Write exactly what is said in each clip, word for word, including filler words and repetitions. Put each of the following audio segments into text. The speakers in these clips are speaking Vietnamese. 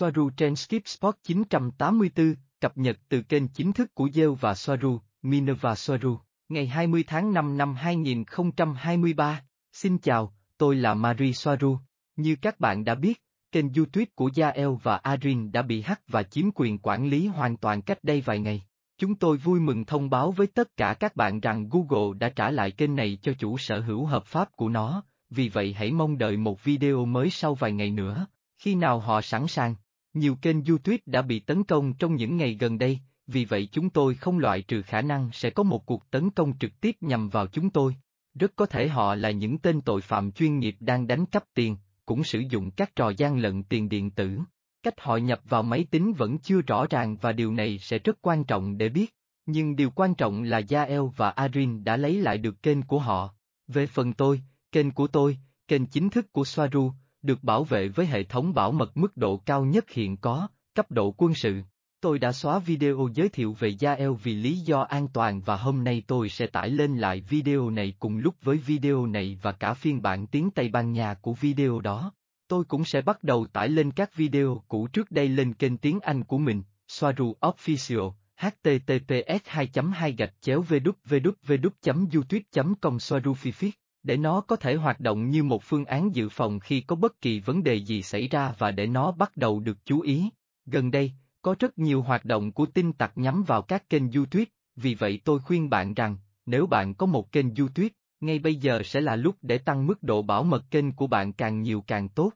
Swaruu trên Skip Spot chín trăm tám mươi tư, cập nhật từ kênh chính thức của Zael và Swaruu, Minerva Swaruu, ngày hai mươi tháng năm năm hai nghìn không trăm hai mươi ba. Xin chào, tôi là Marie Swaruu. Như các bạn đã biết, kênh YouTube của Zael và Arin đã bị hack và chiếm quyền quản lý hoàn toàn cách đây vài ngày. Chúng tôi vui mừng thông báo với tất cả các bạn rằng Google đã trả lại kênh này cho chủ sở hữu hợp pháp của nó, vì vậy hãy mong đợi một video mới sau vài ngày nữa, khi nào họ sẵn sàng. Nhiều kênh YouTube đã bị tấn công trong những ngày gần đây, vì vậy chúng tôi không loại trừ khả năng sẽ có một cuộc tấn công trực tiếp nhằm vào chúng tôi. Rất có thể họ là những tên tội phạm chuyên nghiệp đang đánh cắp tiền, cũng sử dụng các trò gian lận tiền điện tử. Cách họ nhập vào máy tính vẫn chưa rõ ràng và điều này sẽ rất quan trọng để biết, nhưng điều quan trọng là Zael và Arin đã lấy lại được kênh của họ. Về phần tôi, kênh của tôi, kênh chính thức của Swaruu, được bảo vệ với hệ thống bảo mật mức độ cao nhất hiện có, cấp độ quân sự. Tôi đã xóa video giới thiệu về Zael vì lý do an toàn và hôm nay tôi sẽ tải lên lại video này cùng lúc với video này và cả phiên bản tiếng Tây Ban Nha của video đó. Tôi cũng sẽ bắt đầu tải lên các video cũ trước đây lên kênh tiếng Anh của mình, Swaruu Official, h t t p s hai chấm hai gạch chéo w w w chấm youtube chấm com slash swaruufific, để nó có thể hoạt động như một phương án dự phòng khi có bất kỳ vấn đề gì xảy ra và để nó bắt đầu được chú ý. Gần đây, có rất nhiều hoạt động của tin tặc nhắm vào các kênh YouTube, vì vậy tôi khuyên bạn rằng, nếu bạn có một kênh YouTube, ngay bây giờ sẽ là lúc để tăng mức độ bảo mật kênh của bạn càng nhiều càng tốt,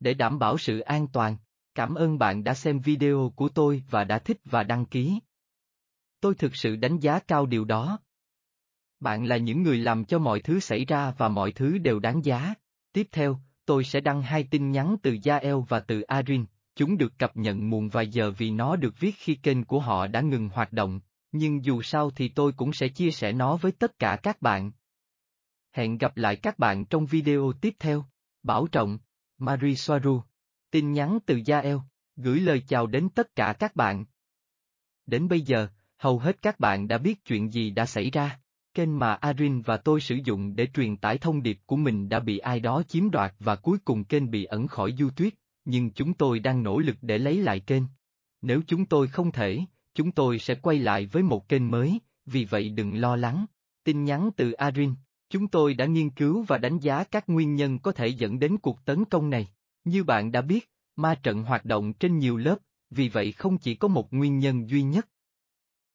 để đảm bảo sự an toàn. Cảm ơn bạn đã xem video của tôi và đã thích và đăng ký. Tôi thực sự đánh giá cao điều đó. Bạn là những người làm cho mọi thứ xảy ra và mọi thứ đều đáng giá. Tiếp theo, tôi sẽ đăng hai tin nhắn từ Zael và từ Arin. Chúng được cập nhật muộn vài giờ vì nó được viết khi kênh của họ đã ngừng hoạt động, nhưng dù sao thì tôi cũng sẽ chia sẻ nó với tất cả các bạn. Hẹn gặp lại các bạn trong video tiếp theo. Bảo trọng, Marie Swaruu. Tin nhắn từ Zael, gửi lời chào đến tất cả các bạn. Đến bây giờ, hầu hết các bạn đã biết chuyện gì đã xảy ra. Kênh mà Arin và tôi sử dụng để truyền tải thông điệp của mình đã bị ai đó chiếm đoạt và cuối cùng kênh bị ẩn khỏi YouTube, nhưng chúng tôi đang nỗ lực để lấy lại kênh. Nếu chúng tôi không thể, chúng tôi sẽ quay lại với một kênh mới, vì vậy đừng lo lắng. Tin nhắn từ Arin, chúng tôi đã nghiên cứu và đánh giá các nguyên nhân có thể dẫn đến cuộc tấn công này. Như bạn đã biết, ma trận hoạt động trên nhiều lớp, vì vậy không chỉ có một nguyên nhân duy nhất.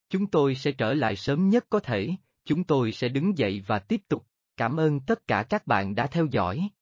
Chúng tôi sẽ trở lại sớm nhất có thể, chúng tôi sẽ đứng dậy và tiếp tục. Cảm ơn tất cả các bạn đã theo dõi.